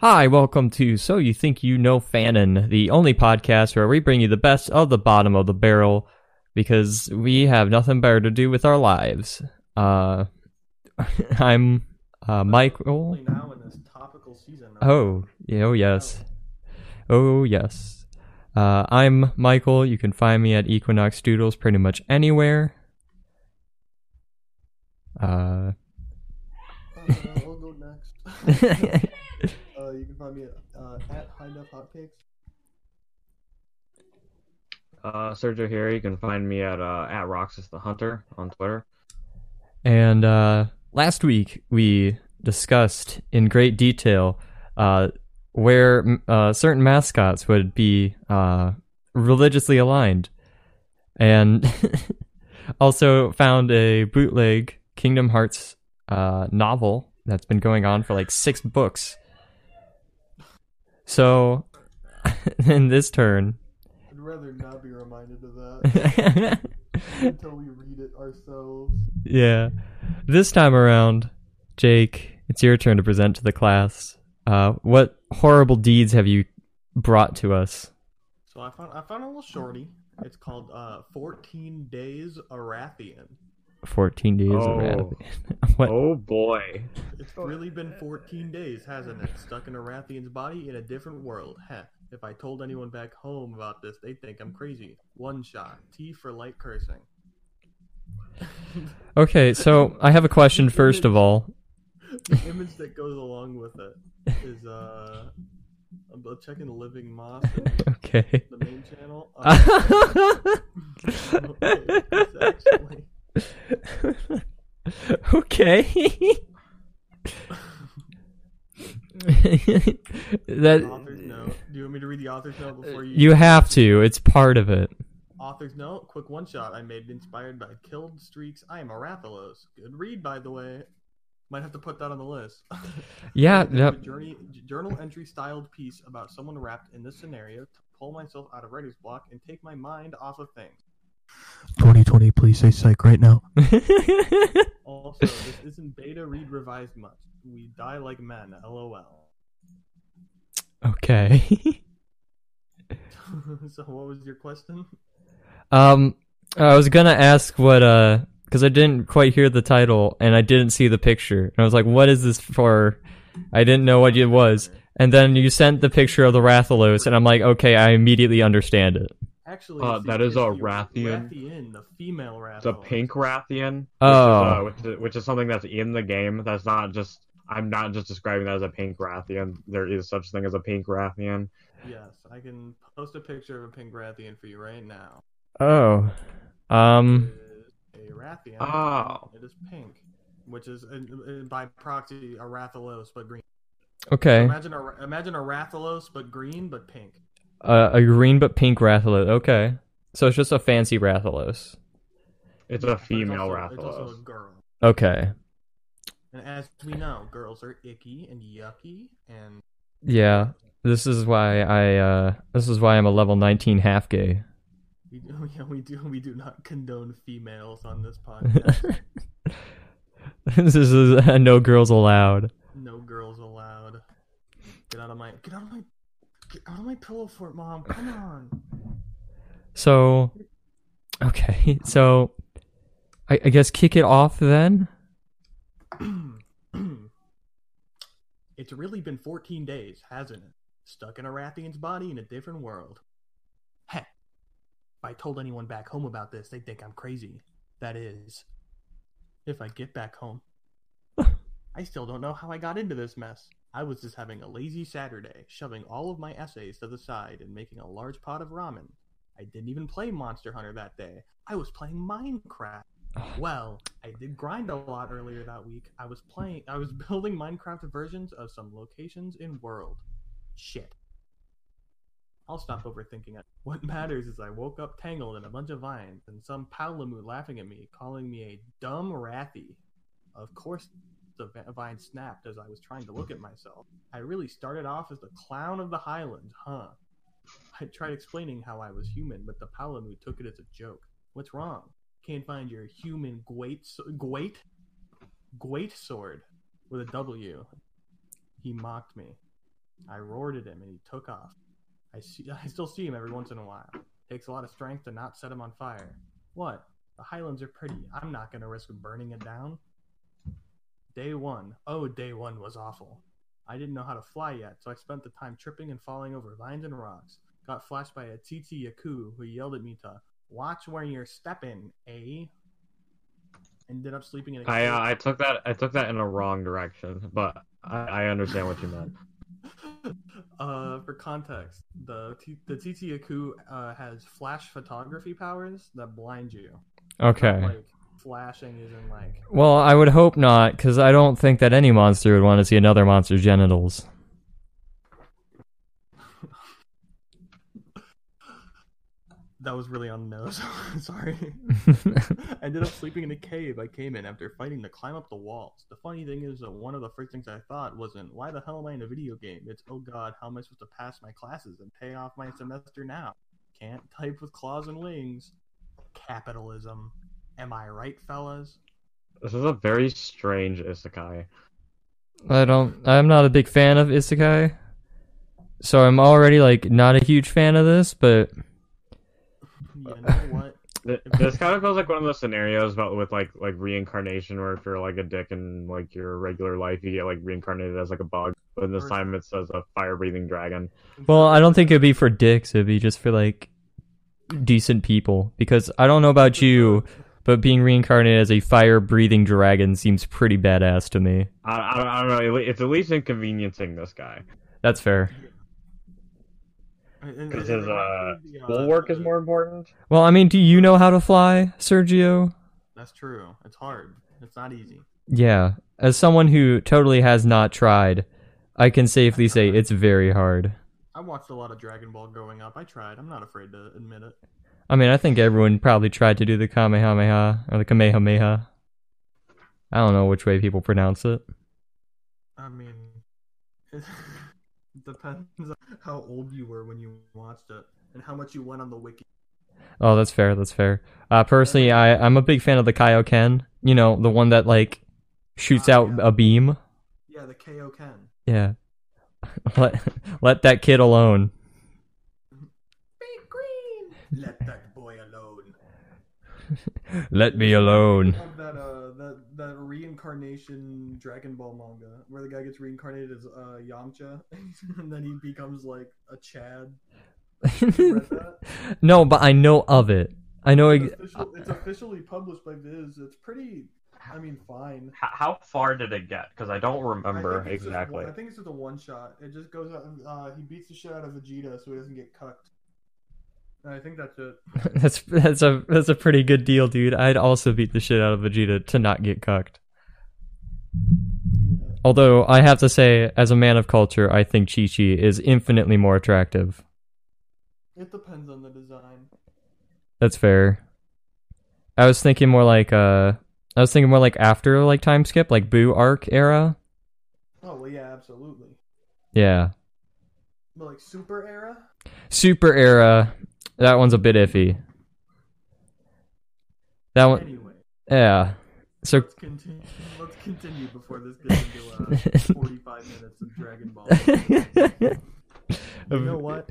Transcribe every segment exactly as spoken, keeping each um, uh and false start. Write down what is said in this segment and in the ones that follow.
Hi, welcome to So You Think You Know Fanon, the only podcast where we bring you the best of the bottom of the barrel, because we have nothing better to do with our lives. Uh, I'm uh, Michael. Now in this topical season, right? Oh, yeah, oh yes. Oh, yes. Uh, I'm Michael. You can find me at Equinox Doodles pretty much anywhere. Uh, uh I'll go next. Uh, you can find me at, uh, at Hindup Hotcakes. Uh, Sergio here. You can find me at uh, at Roxas the Hunter on Twitter. And uh, last week we discussed in great detail uh, where uh, certain mascots would be uh, religiously aligned, and also found a bootleg Kingdom Hearts uh, novel that's been going on for like six books. So, in this turn... I'd rather not be reminded of that until we read it ourselves. Yeah. This time around, Jake, it's your turn to present to the class. Uh, what horrible deeds have you brought to us? So, I found I found a little shorty. It's called uh, fourteen Days Arathian. fourteen Days oh. Arathian. Oh boy. It's really been fourteen days, hasn't it? Stuck in Arathian's body in a different world. Heh. If I told anyone back home about this, they'd think I'm crazy. One shot. T for light cursing. Okay, so I have a question first of all. The image that goes along with it is uh I'm checking Living Moss. Okay. The main channel. Uh, it's actually okay. That author's note. Do you want me to read the author's note before you? You have to. It's part of it. Author's note. Quick one shot I made inspired by Killed Streaks. I am Arathalos. Good read, by the way. Might have to put that on the list. Yeah. Yep. A journey, journal entry styled piece about someone wrapped in this scenario to pull myself out of writer's block and take my mind off of things. twenty twenty, please say psych right now. Also, this isn't beta read revised much. We die like men, lol. Okay. So what was your question? Um, I was gonna ask what, uh, because I didn't quite hear the title, and I didn't see the picture. And I was like, what is this for? I didn't know what it was. And then you sent the picture of the Rathalos, and I'm like, okay, I immediately understand it. Actually, uh, that is a Rathian. Rathian, the female Rathalos. It's a pink Rathian, oh. which, is, uh, which, is, which is something that's in the game. That's not just, I'm not just describing that as a pink Rathian. There is such thing as a pink Rathian. Yes, I can post a picture of a pink Rathian for you right now. Oh. Um. It is a Rathian. Oh. It is pink, which is uh, by proxy a Rathalos, but green. Okay. So imagine a, imagine a Rathalos, but green, but pink. Uh, a green but pink Rathalos. Okay. So it's just a fancy Rathalos. It's a female Rathalos. It's also a girl. Okay. And as we know, girls are icky and yucky and... Yeah. This is why I, uh... This is why I'm a level nineteen half-gay. We do, yeah, we do, we do not condone females on this podcast. This is uh, no girls allowed. No girls allowed. Get out of my... Get out of my... Get out of my pillow fort, Mom. Come on. So, okay. So, I, I guess kick it off then. It's really been fourteen days, hasn't it? Stuck in Arathian's body in a different world. Heck, if I told anyone back home about this, they'd think I'm crazy. That is, if I get back home. I still don't know how I got into this mess. I was just having a lazy Saturday, shoving all of my essays to the side and making a large pot of ramen. I didn't even play Monster Hunter that day. I was playing Minecraft. Well, I did grind a lot earlier that week. I was playing. I was building Minecraft versions of some locations in world. Shit. I'll stop overthinking it. What matters is I woke up tangled in a bunch of vines and some Palomu laughing at me, calling me a dumb Rathy. Of course... The vine snapped as I was trying to look at myself. I really started off as the clown of the Highlands, huh? I tried explaining how I was human, but the Palamu took it as a joke. What's wrong? Can't find your human Gwait... Gwait? Gwait sword with a W. He mocked me. I roared at him, and he took off. I see, I still see him every once in a while. Takes a lot of strength to not set him on fire. What? The Highlands are pretty. I'm not going to risk burning it down. Day one. Oh, day one was awful. I didn't know how to fly yet, so I spent the time tripping and falling over vines and rocks. Got flashed by a T T Yakoo who yelled at me to watch where you're stepping, eh? Ended up sleeping in a I, uh, I took that I took that in a wrong direction, but I, I understand what you meant. Uh, for context, the T- the T T Yakoo uh, has flash photography powers that blind you. Okay. Not, like, flashing isn't like... Well, I would hope not, because I don't think that any monster would want to see another monster's genitals. That was really on the nose. Sorry. I ended up sleeping in a cave I came in after fighting to climb up the walls. The funny thing is that one of the first things I thought wasn't, why the hell am I in a video game? It's, oh god, how am I supposed to pass my classes and pay off my semester now? Can't type with claws and wings. Capitalism. Am I right, fellas? This is a very strange isekai. I don't... I'm not a big fan of isekai. So I'm already, like, not a huge fan of this, but... You know what? This kind of feels like one of those scenarios about with like like reincarnation, where if you're like a dick in like your regular life, you get like reincarnated as like a bug, but in this time it's as a fire-breathing dragon. Well, I don't think it'd be for dicks. It'd be just for like decent people, because I don't know about you, but being reincarnated as a fire-breathing dragon seems pretty badass to me. I I, I don't know. It's at least inconveniencing this guy. That's fair. Because his uh, school work is more important. Well, I mean, do you know how to fly, Sergio? That's true. It's hard. It's not easy. Yeah. As someone who totally has not tried, I can safely say it's very hard. I watched a lot of Dragon Ball growing up. I tried. I'm not afraid to admit it. I mean, I think everyone probably tried to do the Kamehameha, or the Kamehameha. I don't know which way people pronounce it. I mean... Depends on how old you were when you watched it and how much you went on the wiki. Oh, that's fair, that's fair. Uh, personally, I, I'm a big fan of the Kaioken. You know, the one that, like, shoots uh, out yeah. a beam. Yeah, the Kaioken. Yeah. Let, let that kid alone. Big green! Let that boy alone. Let me alone. I love that, uh, that, that reincarnation Dragon Ball manga where the guy gets reincarnated as uh, Yamcha and then he becomes like a Chad. No, but I know of it. I know it's, ex- official, it's officially published by Viz. It's pretty, I mean, fine. How, how far did it get? Because I don't remember I exactly. Just, I think it's just a one shot. It just goes out and uh, he beats the shit out of Vegeta so he doesn't get cucked. I think that's it. that's that's a that's a pretty good deal, dude. I'd also beat the shit out of Vegeta to not get cucked. Yeah. Although I have to say, as a man of culture, I think Chi-Chi is infinitely more attractive. It depends on the design. That's fair. I was thinking more like uh, I was thinking more like after like time skip, like Boo arc era. Oh well, yeah, absolutely. Yeah. But like Super era. Super era. That one's a bit iffy. That one. Anyway, yeah. So let's continue, let's continue before this gets into uh, forty-five minutes of Dragon Ball. You know what?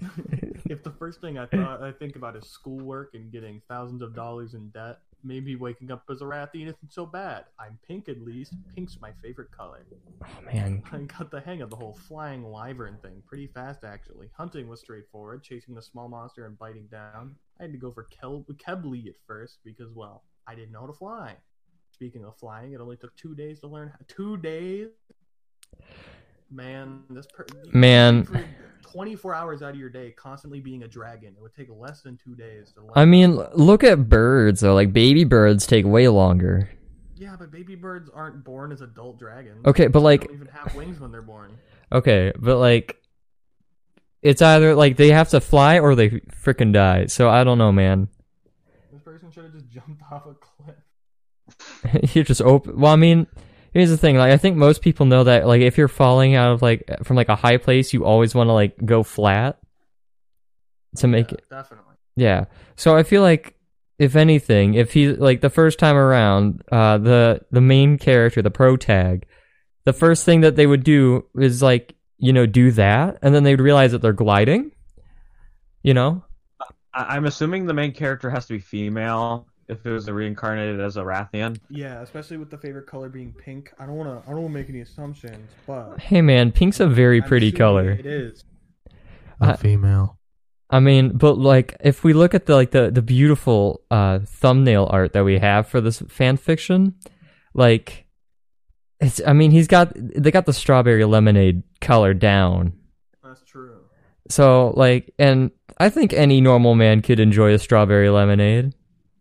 If the first thing I thought I think about is schoolwork and getting thousands of dollars in debt, maybe waking up as a Rathian isn't so bad. I'm pink at least. Pink's my favorite color. Oh man! I got the hang of the whole flying wyvern thing pretty fast actually. Hunting was straightforward, chasing the small monster and biting down. I had to go for Kel- Kebly at first because, well, I didn't know how to fly. Speaking of flying, it only took two days to learn. How- two days. Man, this per- man. twenty-four hours out of your day constantly being a dragon. It would take less than two days. To I mean, look at birds, though. Like, baby birds take way longer. Yeah, but baby birds aren't born as adult dragons. Okay, but like... They don't even have wings when they're born. Okay, but like... It's either, like, they have to fly or they freaking die. So, I don't know, man. This person should have just jumped off a cliff. You're just open... Well, I mean... Here's the thing, like, I think most people know that, like, if you're falling out of, like, from, like, a high place, you always want to, like, go flat to make yeah, it. Definitely. Yeah. So I feel like, if anything, if he, like, the first time around, uh, the, the main character, the protag, the first thing that they would do is, like, you know, do that, and then they'd realize that they're gliding, you know? I'm assuming the main character has to be female if it was reincarnated as a Rathian. Yeah, especially with the favorite color being pink. I don't wanna I don't wanna make any assumptions, but hey man, pink's a very pretty color. It is. A female. I mean, but like if we look at the like the, the beautiful uh, thumbnail art that we have for this fan fiction, like it's I mean he's got they got the strawberry lemonade color down. That's true. So like and I think any normal man could enjoy a strawberry lemonade.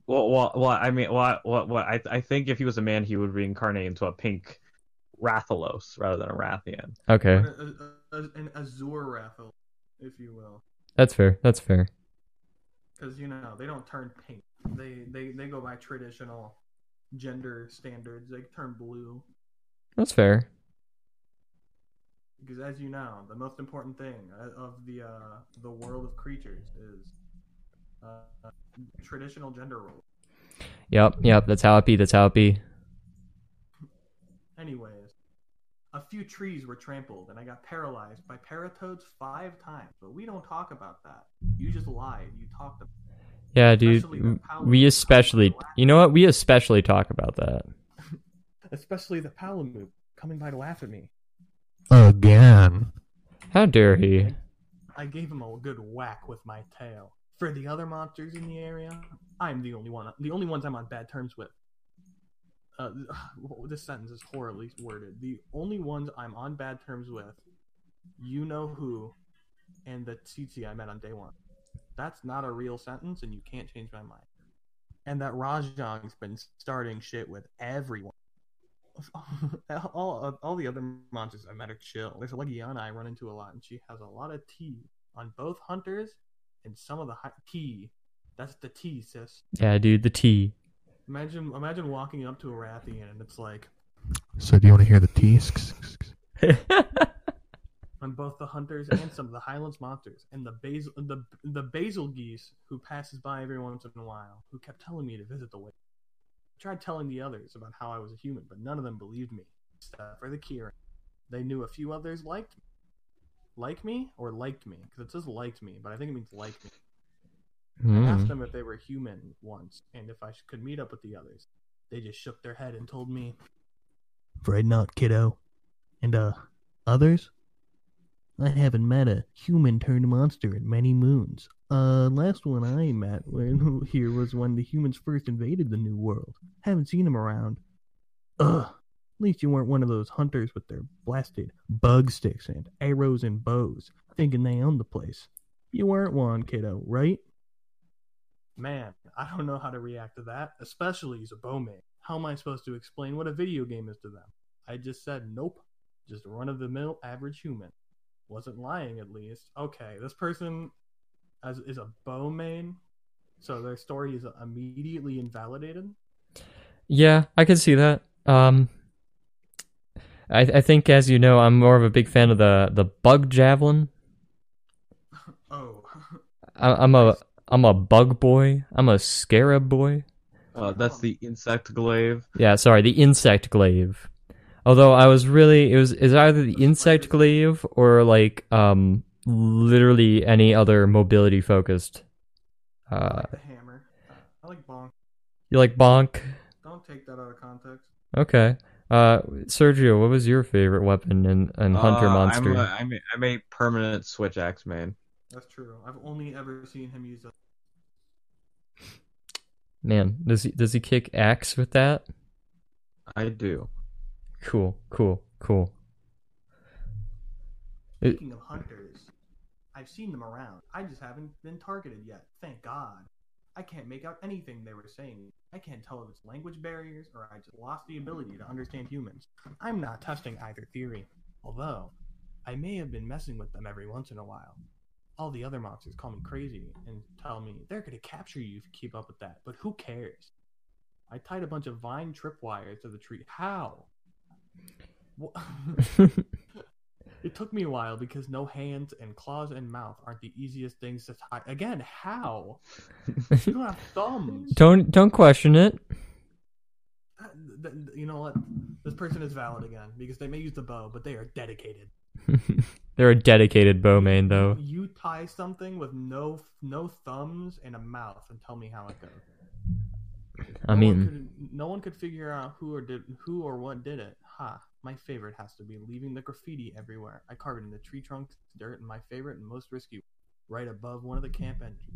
Well, well, well I mean, well, well, well I, I think if he was a man, he would reincarnate into a pink Rathalos rather than a Rathian. Okay. An, an, an azure Rathalos, if you will. That's fair. That's fair. Because you know they don't turn pink. They they they go by traditional gender standards. They turn blue. That's fair. Because as you know, the most important thing of the uh, the world of creatures is uh, traditional gender roles. Yep. Yep. That's how it be. That's how it be. Anyways. A few trees were trampled, and I got paralyzed by paratoads five times. But we don't talk about that. You just lied. You talked about it. Yeah, dude. Especially we especially... You know what? We especially talk about that. Especially the Palomu coming by to laugh at me. Again. How dare he? I gave him a good whack with my tail. For the other monsters in the area, I'm the only one. The only ones I'm on bad terms with. Uh, this sentence is horribly worded. The only ones I'm on bad terms with, you know who, and the T T I met on day one. That's not a real sentence, and you can't change my mind. And that Rajang's been starting shit with everyone. all all the other monsters I met are chill. There's a Legiana I run into a lot, and she has a lot of tea on both hunters and some of the high- tea. That's the tea, sis. Yeah, dude, the tea. Imagine imagine walking up to a Rathian and it's like... So do you want to hear the teasks? On both the hunters and some of the Highlands monsters. And the basil, the the Basilgeese who passes by every once in a while, who kept telling me to visit the way. I tried telling the others about how I was a human, but none of them believed me. Except for the Kieran. They knew a few others liked me. Like me or liked me? Because it says liked me, but I think it means like me. I asked them if they were human once, and if I could meet up with the others. They just shook their head and told me, "Afraid not, kiddo." And, uh, others? I haven't met a human-turned-monster in many moons. Uh, last one I met when, here was when the humans first invaded the New World. Haven't seen them around. Ugh. At least you weren't one of those hunters with their blasted bug sticks and arrows and bows, thinking they owned the place. You weren't one, kiddo, right? Man, I don't know how to react to that, especially as a bowman. How am I supposed to explain what a video game is to them? I just said, nope, just a run-of-the-mill average human. Wasn't lying, at least. Okay, this person as, is a bowman, so their story is immediately invalidated? Yeah, I can see that. Um, I, I think, as you know, I'm more of a big fan of the, the bug javelin. Oh. I, I'm a... I'm a bug boy. I'm a scarab boy. Uh, that's the insect glaive. Yeah, sorry, the insect glaive. Although I was really, it was is either the insect glaive or like um literally any other mobility focused. Uh, I like the hammer. I like bonk. You like bonk? Don't take that out of context. Okay. Uh, Sergio, what was your favorite weapon in, in uh, Hunter Monster? I'm a, I'm a, I'm a permanent switch axe man. That's true. I've only ever seen him use that. Man, does he does he kick axe with that? I do. Cool, cool, cool. Speaking it... of hunters, I've seen them around. I just haven't been targeted yet. Thank God. I can't make out anything they were saying. I can't tell if it's language barriers or I just lost the ability to understand humans. I'm not testing either theory, although I may have been messing with them every once in a while. All the other monsters call me crazy and tell me they're going to capture you if you keep up with that, but who cares? I tied a bunch of vine tripwires to the tree. How? It took me a while because no hands and claws and mouth aren't the easiest things to tie. Again, how? You don't have thumbs. Don't, don't question it. You know what? This person is valid again because they may use the bow, but they are dedicated. They're a dedicated bow main, though. You tie something with no no thumbs and a mouth, and tell me how it goes. I no mean, one could, no one could figure out who or did who or what did it. Ha! Huh. My favorite has to be leaving the graffiti everywhere. I carved it in the tree trunks, dirt, and my favorite and most risky, right above one of the camp entries.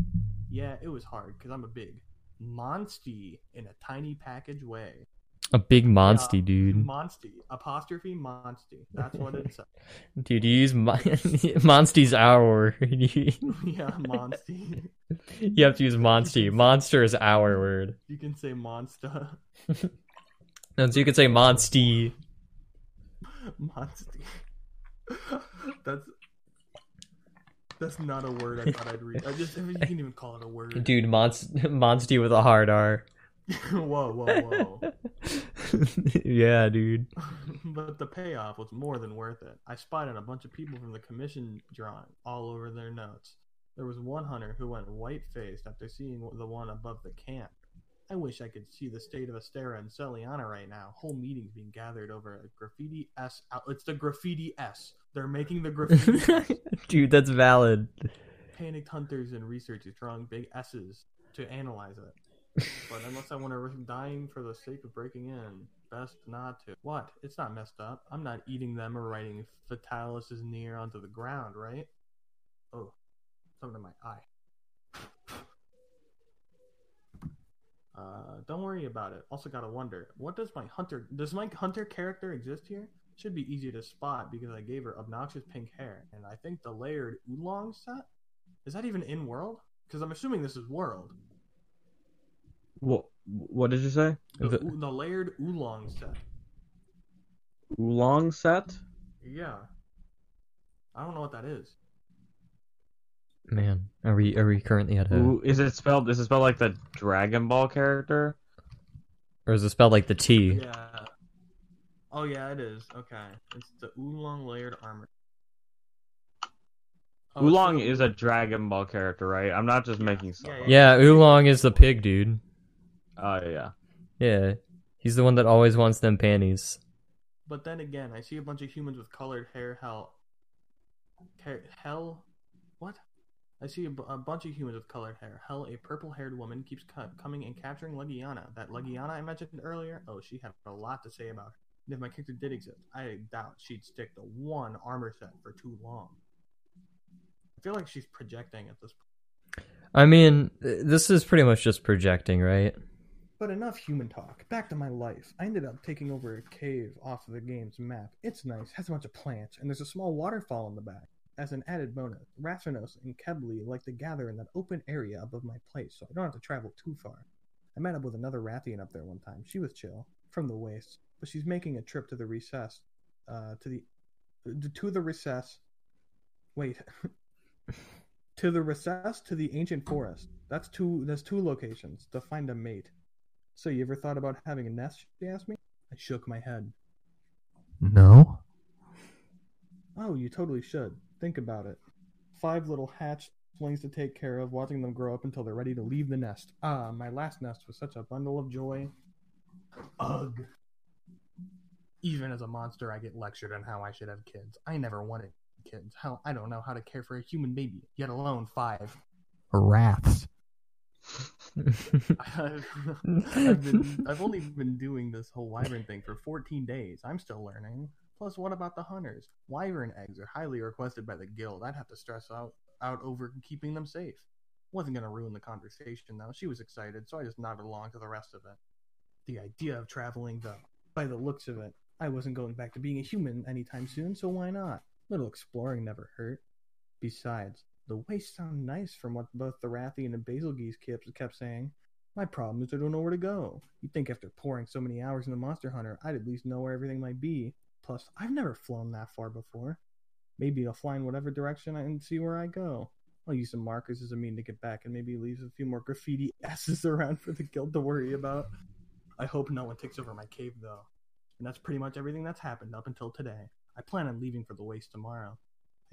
Yeah, it was hard because I'm a big monstie in a tiny package way. A big monstie, yeah, dude. Monstie. Apostrophe monstie. That's what it says. Dude, you use mon- monstie's hour. Yeah, monstie. You have to use monstie. Monster is our word. You can say monster. No, so you can say monstie. Monstie. That's that's not a word I thought I'd read. I just I mean, you can't even call it a word. Dude, monst- monstie with a hard R. Whoa, whoa, whoa. Yeah, dude. But the payoff was more than worth it. I spied on a bunch of people from the commission drawing all over their notes. There was one hunter who went white-faced after seeing the one above the camp. I wish I could see the state of Astera and Celiana right now. Whole meetings being gathered over a graffiti S out. It's the graffiti S. They're making the graffiti S. Dude, that's valid. Panicked hunters and researchers drawing big S's to analyze it. But unless I want to risk dying for the sake of breaking in, best not to. What? It's not messed up. I'm not eating them or writing Fatalis is near onto the ground, right? Oh, something in my eye. Uh, don't worry about it. Also gotta wonder, what does my hunter, does my hunter character exist here? Should be easy to spot because I gave her obnoxious pink hair, and I think the layered oolong set? Is that even in world? Because I'm assuming this is world. What, what did you say? The, it... the layered oolong set. Oolong set? Yeah. I don't know what that is. Man, are we are we currently at a... Ooh, is it spelled is it spelled like the Dragon Ball character? Or is it spelled like the T? Yeah. Oh yeah, it is. Okay. It's the oolong layered armor. Oh, Oolong so... is a Dragon Ball character, right? I'm not just yeah. making stuff up. Yeah, yeah, yeah, Oolong is the pig dude. Oh, uh, yeah. Yeah. He's the one that always wants them panties. But then again, I see a bunch of humans with colored hair. Hell. Hell. What? I see a, b- a bunch of humans with colored hair. Hell, a purple-haired woman keeps c- coming and capturing Legiana. That Legiana I mentioned earlier? Oh, she had a lot to say about her. And if my character did exist, I doubt she'd stick to one armor set for too long. I feel like she's projecting at this point. I mean, this is pretty much just projecting, right? But enough human talk. Back to my life. I ended up taking over a cave off of the game's map. It's nice, has a bunch of plants, and there's a small waterfall in the back. As an added bonus, Rathalos and Kebly like to gather in that open area above my place, so I don't have to travel too far. I met up with another Rathian up there one time. She was chill, from the waist, but she's making a trip to the recess, uh, to the, to the recess, wait, to the recess to the ancient forest. That's two, there's two locations to find a mate. So you ever thought about having a nest, she asked me? I shook my head. No. Oh, you totally should. Think about it. Five little hatchlings to take care of, watching them grow up until they're ready to leave the nest. Ah, my last nest was such a bundle of joy. Ugh. Even as a monster, I get lectured on how I should have kids. I never wanted kids. How I don't know how to care for a human baby, yet alone five. Rats. I've, I've, been, I've only been doing this whole wyvern thing for fourteen days. I'm still learning. Plus, what about the hunters? Wyvern eggs are highly requested by the guild. I'd have to stress out, out over keeping them safe. Wasn't going to ruin the conversation, though. She was excited, so I just nodded along to the rest of it. The idea of traveling, though. By the looks of it, I wasn't going back to being a human anytime soon, so why not? Little exploring never hurt. Besides, the wastes sound nice from what both the Rathian and Basilgeese kept, kept saying. My problem is I don't know where to go. You'd think after pouring so many hours into Monster Hunter, I'd at least know where everything might be. Plus, I've never flown that far before. Maybe I'll fly in whatever direction and see where I go. I'll use some markers as a mean to get back and maybe leave a few more graffiti S's around for the guild to worry about. I hope no one takes over my cave, though. And that's pretty much everything that's happened up until today. I plan on leaving for the waste tomorrow.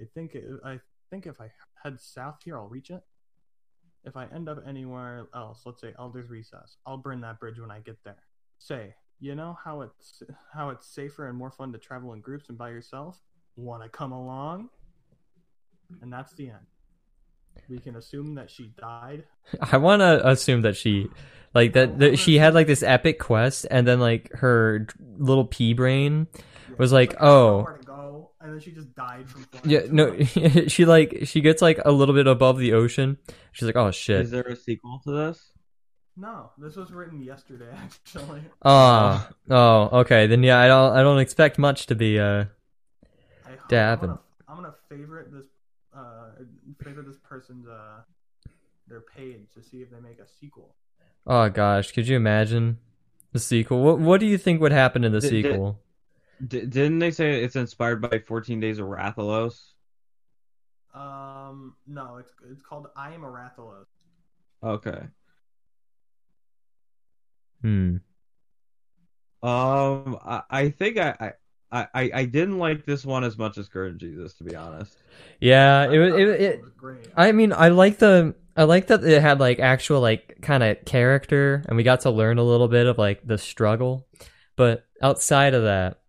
I think it, I think if I head south here, I'll reach it. If I end up anywhere else, let's say Elder's Recess, I'll burn that bridge when I get there. Say... You know how it's how it's safer and more fun to travel in groups and by yourself? want to come along? And that's the end. We can assume that she died. I want to assume that she, like, that, that she had, like, this epic quest, and then, like, her little pea brain was like, oh. And then she just died from flying. Yeah, no, she, like, she gets, like, a little bit above the ocean. She's like, oh, shit. Is there a sequel to this? No, this was written yesterday, actually. Oh, oh, okay. Then, yeah, I don't I don't expect much to be, uh, I, to happen. I'm going to favorite this Uh, favorite this person's uh their page to see if they make a sequel. Oh gosh, could you imagine the sequel? What What do you think would happen in the did, sequel? Did, didn't they say it's inspired by fourteen Days Arathalos? Um, no, it's it's called I Am Arathalos. Okay. Hmm. Um, I, I think I. I... I, I didn't like this one as much as Courage Jesus, to be honest. Yeah, it was. It, it, it was great. I mean, I like the. I like that it had like actual like kind of character, and we got to learn a little bit of like the struggle. But outside of that,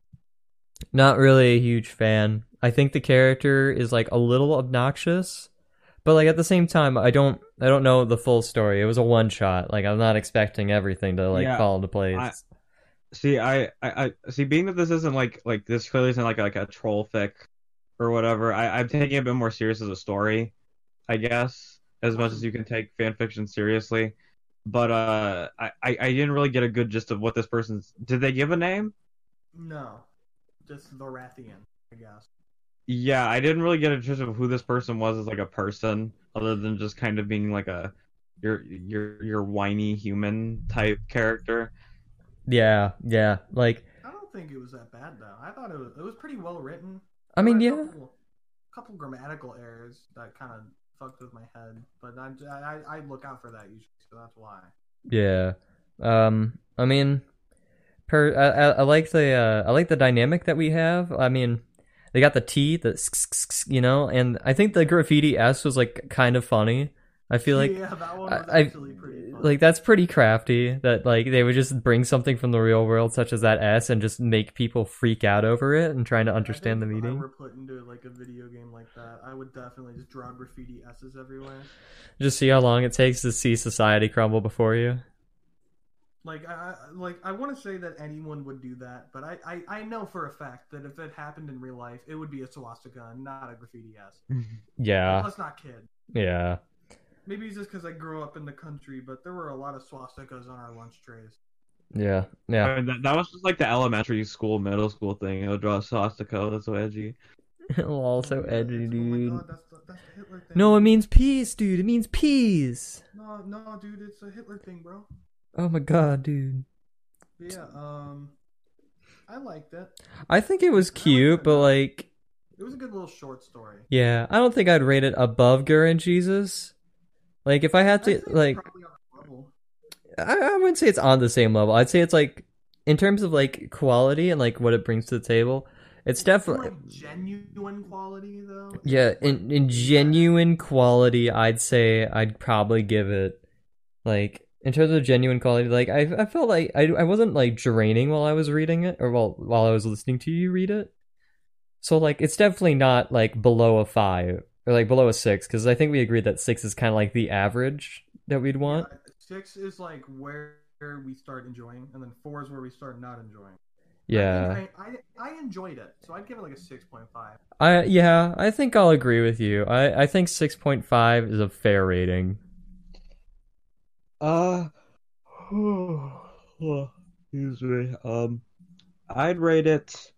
not really a huge fan. I think the character is like a little obnoxious, but like at the same time, I don't. I don't know the full story. It was a one shot. Like I'm not expecting everything to like yeah, fall into place. I, See, I, I, I see. Being that this isn't like like this clearly isn't like like a troll fic or whatever. I, I'm taking it a bit more serious as a story, I guess, as much as you can take fan fiction seriously. But uh, I, I didn't really get a good gist of what this person's. Did they give a name? No, just the Rathian, I guess. Yeah, I didn't really get a gist of who this person was as like a person, other than just kind of being like a your your your whiny human type character. Yeah, yeah, like... I don't think it was that bad, though. I thought it was it was pretty well written. I mean, yeah. A couple, couple grammatical errors that kind of fucked with my head, but I, I I look out for that usually, so that's why. Yeah. Um. I mean, per I, I, I like the uh, I like the dynamic that we have. I mean, they got the T, the you know, and I think the graffiti S was, like, kind of funny. I feel like yeah, that one was I, actually pretty fun. Like that's pretty crafty that like they would just bring something from the real world such as that S and just make people freak out over it and trying to understand I think the meaning. If I were put into like a video game like that, I would definitely just draw graffiti S's everywhere. Just see how long it takes to see society crumble before you. Like I like I want to say that anyone would do that, but I, I, I know for a fact that if it happened in real life, it would be a swastika, not a graffiti S. Yeah. Let's not kid. Yeah. Maybe it's just because I grew up in the country, but there were a lot of swastikas on our lunch trays. Yeah, yeah. I mean, that, that was just like the elementary school, middle school thing. I would draw a swastika. That's so edgy. Lol, so edgy, dude. Oh my God, that's the, that's the Hitler thing. No, it means peace, dude. It means peace. No, no, dude. It's a Hitler thing, bro. Oh my God, dude. Yeah, um, I liked it. I think it was cute, but like... It was a good little short story. Yeah, I don't think I'd rate it above Gurren Jesus. Like, if I had to, like, I, I wouldn't say it's on the same level. I'd say it's, like, in terms of, like, quality and, like, what it brings to the table, it's definitely... Like genuine quality, though? Yeah, in, in genuine quality, I'd say I'd probably give it, like, in terms of genuine quality, like, I I felt like I, I wasn't, like, draining while I was reading it, or while, while I was listening to you read it. So, like, it's definitely not, like, below a five. Or, like, below a six, because I think we agreed that six is kind of, like, the average that we'd want. Yeah, six is, like, where we start enjoying, and then four is where we start not enjoying. Yeah. I I, I, I enjoyed it, so I'd give it, like, a six point five. I Yeah, I think I'll agree with you. I, I think six point five is a fair rating. Uh, oh, excuse me. Um, I'd rate it...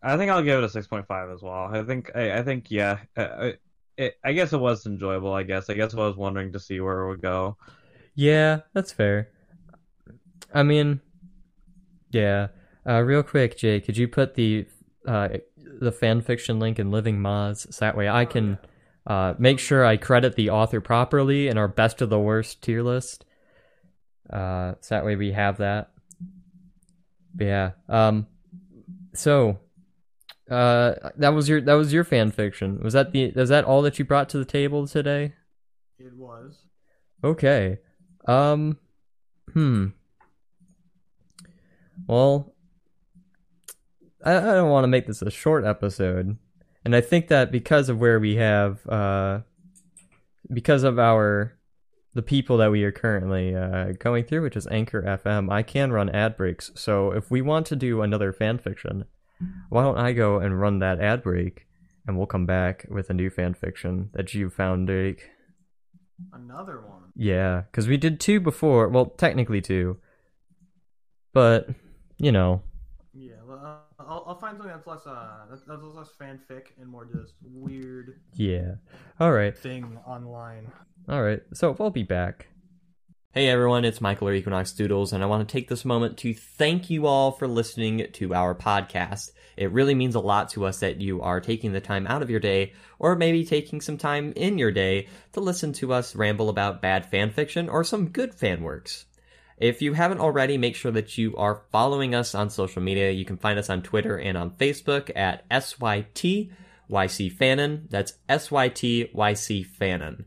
I think I'll give it a six point five as well. I think, I, I think, yeah. I, it, I guess it was enjoyable. I guess. I guess I was wondering to see where it would go. Yeah, that's fair. I mean, yeah. Uh, real quick, Jay, could you put the uh, the fan fiction link in Living Moz so that way I can uh, make sure I credit the author properly in our best of the worst tier list. Uh, so that way we have that. But yeah. Um. So. Uh, that was your that was your fan fiction. Was that the was that all that you brought to the table today? It was. Okay. Um. Hmm. Well, I, I don't want to make this a short episode. And I think that because of where we have, uh, because of our, the people that we are currently uh, going through, which is Anchor F M, I can run ad breaks. So if we want to do another fan fiction, why don't I go and run that ad break, and we'll come back with a new fan fiction that you found, Jake. Another one. Yeah, because we did two before. Well, technically two, but you know. Yeah, well, uh, I'll, I'll find something that's less uh that's less fanfic and more just weird. Yeah. All right. Thing online. All right. So we'll be back. Hey everyone, it's Michael or Equinox Doodles, and I want to take this moment to thank you all for listening to our podcast. It really means a lot to us that you are taking the time out of your day, or maybe taking some time in your day, to listen to us ramble about bad fanfiction or some good fan works. If you haven't already, make sure that you are following us on social media. You can find us on Twitter and on Facebook at S Y T Y C Fanon. That's S Y T Y C Fanon.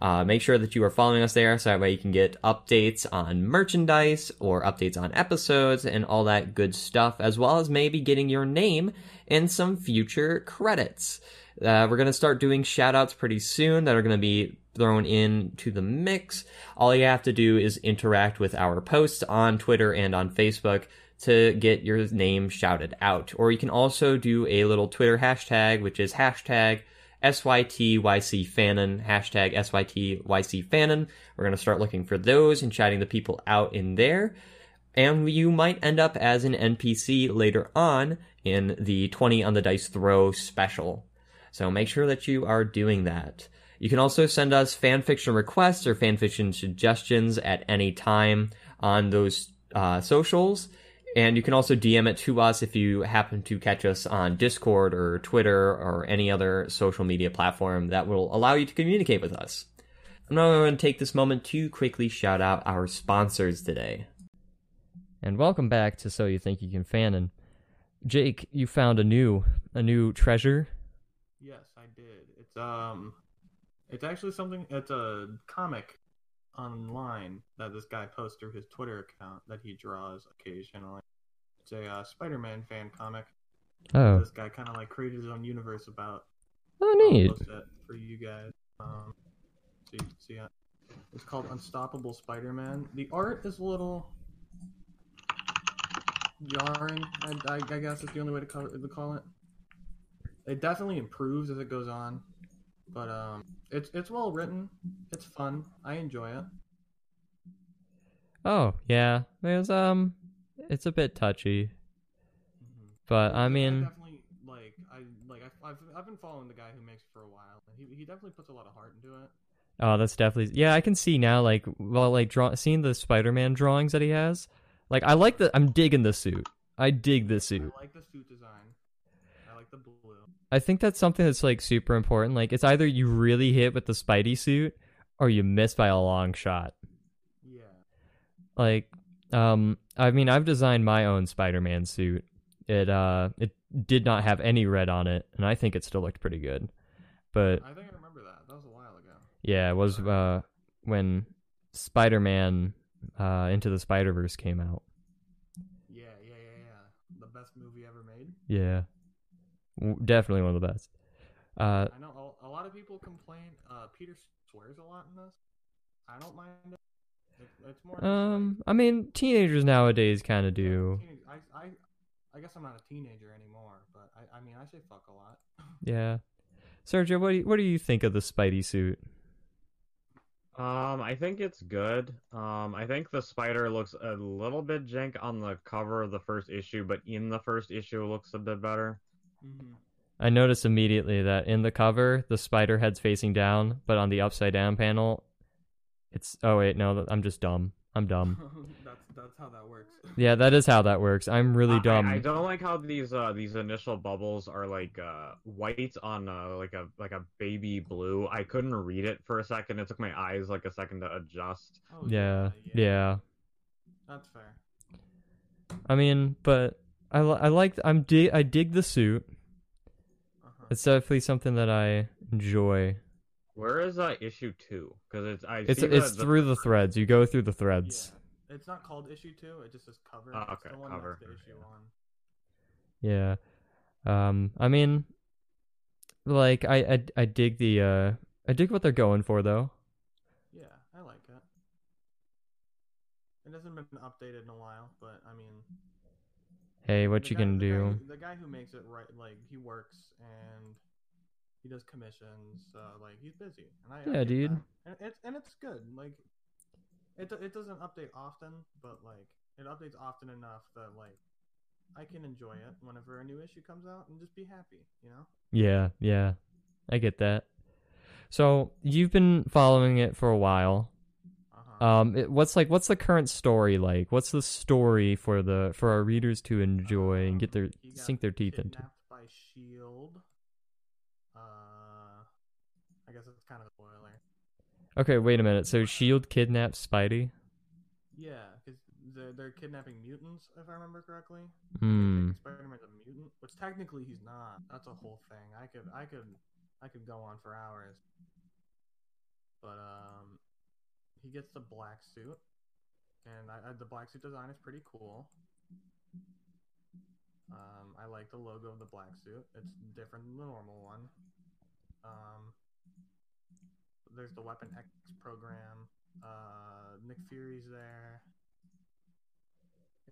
Uh, make sure that you are following us there so that way you can get updates on merchandise or updates on episodes and all that good stuff, as well as maybe getting your name in some future credits. Uh, we're going to start doing shout-outs pretty soon that are going to be thrown into the mix. All you have to do is interact with our posts on Twitter and on Facebook to get your name shouted out. Or you can also do a little Twitter hashtag, which is hashtag S Y T Y C Fanon, hashtag S Y T Y C Fanon. We're going to start looking for those and shouting the people out in there. And you might end up as an N P C later on in the twenty on the Dice Throw special. So make sure that you are doing that. You can also send us fanfiction requests or fanfiction suggestions at any time on those uh, socials. And you can also D M it to us if you happen to catch us on Discord or Twitter or any other social media platform that will allow you to communicate with us. I'm now going to take this moment to quickly shout out our sponsors today. And welcome back to So You Think You Can Fanon. Jake, you found a new a new treasure? Yes, I did. It's um, it's actually something. It's a comic online that this guy posts through his Twitter account that he draws occasionally. It's a uh, Spider-Man fan comic. Oh. This guy kind of like created his own universe about. Oh, neat. Post it for you guys. Um, so you can see it. It's called Unstoppable Spider-Man. The art is a little jarring, I, I, I guess is the only way to call it, to call it. It definitely improves as it goes on. But um, it's it's well written. It's fun. I enjoy it. Oh yeah, there's um, it's a bit touchy. Mm-hmm. But I mean, I definitely like I like I, I've I've been following the guy who makes it for a while, and he he definitely puts a lot of heart into it. Oh, that's definitely yeah. I can see now, like well, like draw, seeing the Spider-Man drawings that he has. Like I like the I'm digging the suit. I dig the suit. I like the suit design. I like the blue. I think that's something that's like super important. Like it's either you really hit with the Spidey suit or you miss by a long shot. Yeah. Like, um, I mean, I've designed my own Spider-Man suit. It uh, it did not have any red on it, and I think it still looked pretty good. But I think I remember that. That was a while ago. Yeah, it was uh when Spider-Man uh Into the Spider-Verse came out. Yeah, yeah, yeah, yeah. The best movie ever made. Yeah. Definitely one of the best. Uh, I know a lot of people complain. Uh, Peter swears a lot in this. I don't mind it. It's, it's more. Um, like, I mean, teenagers nowadays kind of do. I, I, I guess I'm not a teenager anymore, but I, I mean, I say fuck a lot. Yeah, Sergio, what do you, what do you think of the Spidey suit? Um, I think it's good. Um, I think the spider looks a little bit jank on the cover of the first issue, but in the first issue, it looks a bit better. Mm-hmm. I noticed immediately that in the cover, the spider head's facing down, but on the upside down panel, it's. Oh wait, no, I'm just dumb. I'm dumb. that's that's how that works. Yeah, that is how that works. I'm really dumb. I, I don't like how these uh, these initial bubbles are like uh, white on uh, like a like a baby blue. I couldn't read it for a second. It took my eyes like a second to adjust. Oh, yeah, yeah, yeah. That's fair. I mean, but. I, I like I'm dig I dig the suit. Uh-huh. It's definitely something that I enjoy. Where is uh, issue two? Because it's I it's see it's the, through the threads. You go through the threads. Yeah. It's not called issue two. It just says cover. Oh, okay, it's the one cover. That's the issue one. Yeah. Um, I mean, like, I, I, I dig the, uh, I dig what they're going for, though. Yeah, I like it. It hasn't been updated in a while, but, I mean... Hey, what you can do. The guy who makes it, right, like, he works, and he does commissions, so, like, he's busy. And I, yeah, dude. And it's, and it's good. Like, it it doesn't update often, but, like, it updates often enough that, like, I can enjoy it whenever a new issue comes out and just be happy, you know? Yeah, yeah. I get that. So, you've been following it for a while. Uh-huh. Um, it, what's, like, what's the current story like? What's the story for the for our readers to enjoy um, and get their sink their teeth into? By Shield. Uh, I guess it's kind of a spoiler. Okay, wait a minute. So, Shield kidnaps Spidey? Yeah, because They're, they're kidnapping mutants, if I remember correctly. Mm. Spider-Man's a mutant, which technically he's not. That's a whole thing. I could, I could, I could go on for hours. But um, he gets the black suit, and I, I, the black suit design is pretty cool. Um, I like the logo of the black suit. It's different than the normal one. Um, there's the Weapon X program. Uh, Nick Fury's there.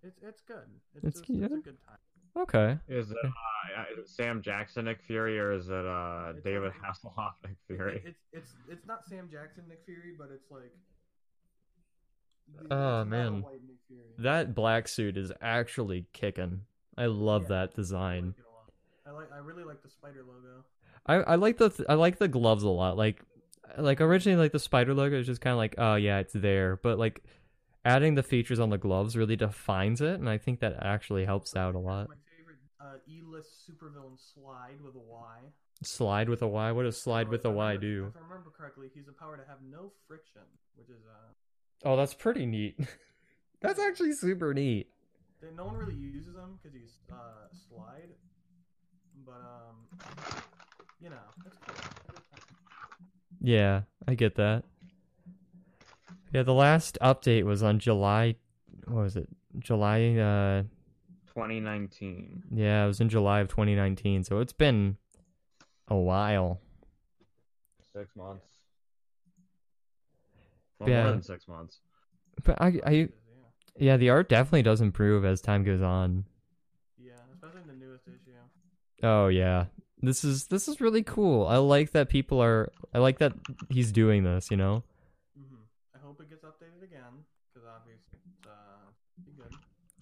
It's it's good. It's, it's, just, it's a good time. Okay. Is it uh, Sam Jackson Nick Fury or is it uh, David Hasselhoff Nick Fury? It, it, it's it's not Sam Jackson Nick Fury, but it's like. Oh man, that black suit is actually kicking. I love yeah, that design. I like. I really like the spider logo. I, I like the th- I like the gloves a lot. Like like originally like the spider logo is just kind of like, oh yeah, it's there, but like. Adding the features on the gloves really defines it, and I think that actually helps out a lot. My favorite uh, E-list supervillain, Slide with a Y. Slide with a Y? What does Slide oh, with a Y remember, do? If I remember correctly, he's a power to have no friction, which is... Uh... Oh, that's pretty neat. That's actually super neat. No one really uses him because he's uh, Slide, but, um, you know, that's cool. Yeah, I get that. Yeah, the last update was on July, what was it, July... Uh, twenty nineteen. Yeah, it was in July of twenty nineteen, so it's been a while. Six months. Well, yeah. More than six months. But I, I, yeah, the art definitely does improve as time goes on. Yeah, especially in the newest issue. Oh, yeah. This is this is really cool. I like that people are, I like that he's doing this, you know? Updated again because obviously it's uh, pretty good.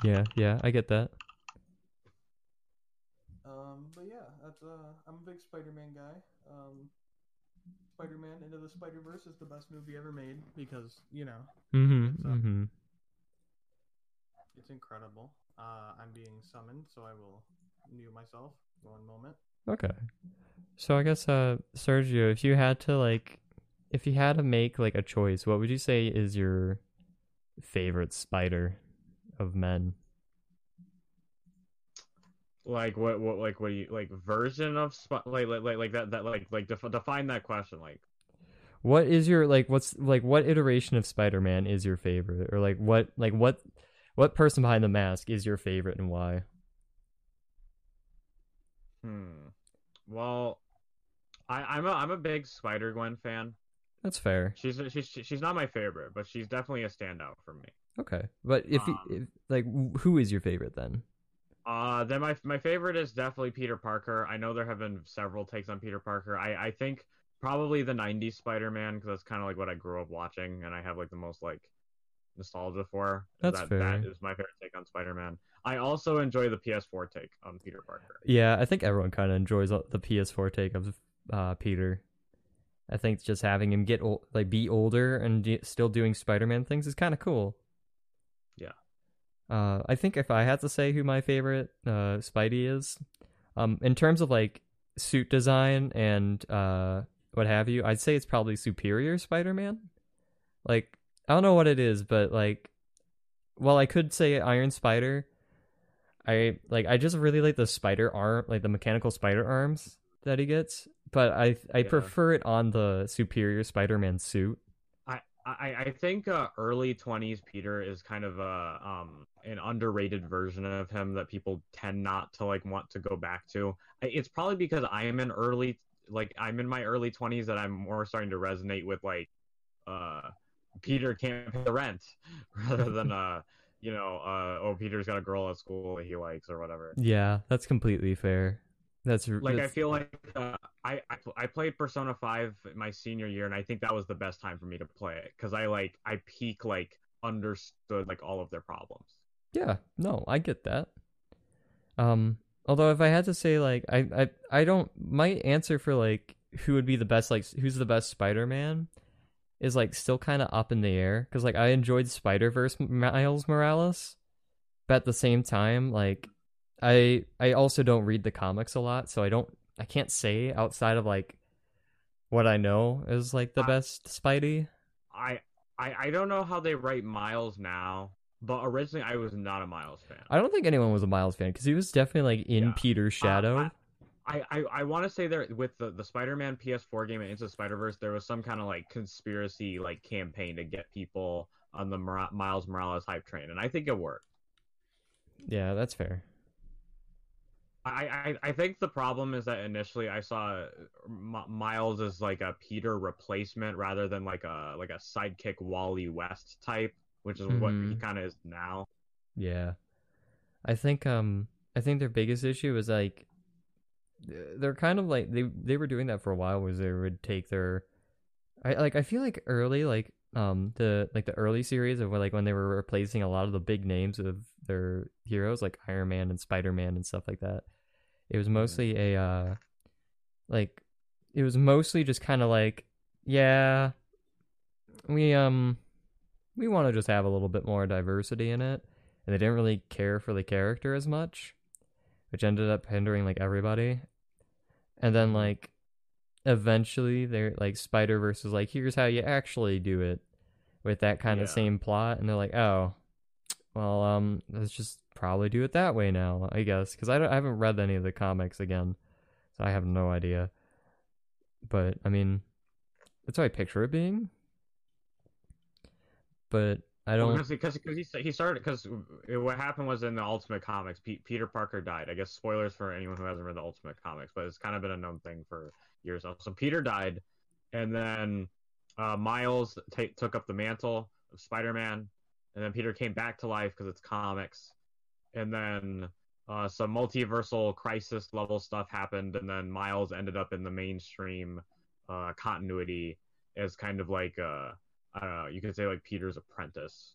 Yeah, yeah, I get that. Um, but yeah, that's uh, I'm a big Spider-Man guy. Um, Spider-Man Into the Spider-Verse is the best movie ever made because you know. Mm-hmm. It's, uh, mm-hmm. It's incredible. Uh, I'm being summoned, so I will mute myself for one moment. Okay. So I guess, uh, Sergio, if you had to like. If you had to make like a choice, what would you say is your favorite spider of men? Like what? What? Like what? Do you like version of sp- like, like like like that that like like def- define that question. Like, what is your like? What's like? What iteration of Spider-Man is your favorite? Or like what? Like what? What person behind the mask is your favorite and why? Hmm. Well, I, I'm a I'm a big Spider-Gwen fan. That's fair. She's she's she's not my favorite, but she's definitely a standout for me. Okay, but if, um, if like, who is your favorite then? Uh, then my my favorite is definitely Peter Parker. I know there have been several takes on Peter Parker. I, I think probably the nineties Spider-Man because that's kind of like what I grew up watching, and I have like the most like nostalgia for. That's that, fair. That is my favorite take on Spider-Man. I also enjoy the P S four take on Peter Parker. Yeah, I think everyone kind of enjoys the P S four take of uh, Peter. I think just having him get old, like be older and de- still doing Spider-Man things is kind of cool. Yeah. Uh, I think if I had to say who my favorite uh, Spidey is, um, in terms of like suit design and uh, what have you, I'd say it's probably Superior Spider-Man. Like, I don't know what it is, but like, while I could say Iron Spider, I like I just really like the spider arm, like the mechanical spider arms that he gets. But I I yeah. prefer it on the Superior Spider-Man suit. I I, I think uh, early twenties Peter is kind of a um an underrated version of him that people tend not to like want to go back to. It's probably because I am in early, like I'm in my early twenties that I'm more starting to resonate with like uh, Peter can't pay the rent rather than uh, you know uh, oh Peter's got a girl at school that he likes or whatever. Yeah, that's completely fair. That's like that's... I feel like uh, I, I I played Persona five my senior year, and I think that was the best time for me to play it because I like I peak like understood like all of their problems. Yeah, no, I get that. Um, although if I had to say like I I I don't my answer for like who would be the best like who's the best Spider-Man is like still kind of up in the air because like I enjoyed Spider-Verse Miles Morales, but at the same time like. I I also don't read the comics a lot, so I don't I can't say outside of like what I know is like the I, best Spidey. I, I I don't know how they write Miles now, but originally I was not a Miles fan. I don't think anyone was a Miles fan because he was definitely like in yeah. Peter's shadow. Uh, I I, I want to say there with the, the Spider-Man P S four game and Into the Spider-Verse, there was some kind of like conspiracy like campaign to get people on the Mor- Miles Morales hype train, and I think it worked. Yeah, that's fair. I, I, I think the problem is that initially I saw M- Miles as like a Peter replacement rather than like a like a sidekick Wally West type, which is mm-hmm. what he kind of is now. Yeah, I think um I think their biggest issue is like they're kind of like they, they were doing that for a while was they would take their I like I feel like early like um the like the early series of when, like when they were replacing a lot of the big names of their heroes like Iron Man and Spider-Man and stuff like that. It was mostly a, uh, like, it was mostly just kind of like, yeah, we, um, we want to just have a little bit more diversity in it. And they didn't really care for the character as much, which ended up hindering, like, everybody. And then, like, eventually they're, like, Spider-Verse is like, here's how you actually do it with that kind of yeah. same plot. And they're like, oh, well, um, let's just probably do it that way now, I guess, because I, I haven't read any of the comics again, so I have no idea. But I mean, that's how I picture it being. But I don't because well, because he, he started because what happened was in the Ultimate Comics, P- Peter Parker died. I guess spoilers for anyone who hasn't read the Ultimate Comics, but it's kind of been a known thing for years now. So Peter died, and then uh, Miles t- took up the mantle of Spider-Man, and then Peter came back to life because it's comics. And then uh, some multiversal crisis level stuff happened, and then Miles ended up in the mainstream uh, continuity as kind of like uh, I don't know, you could say like Peter's apprentice.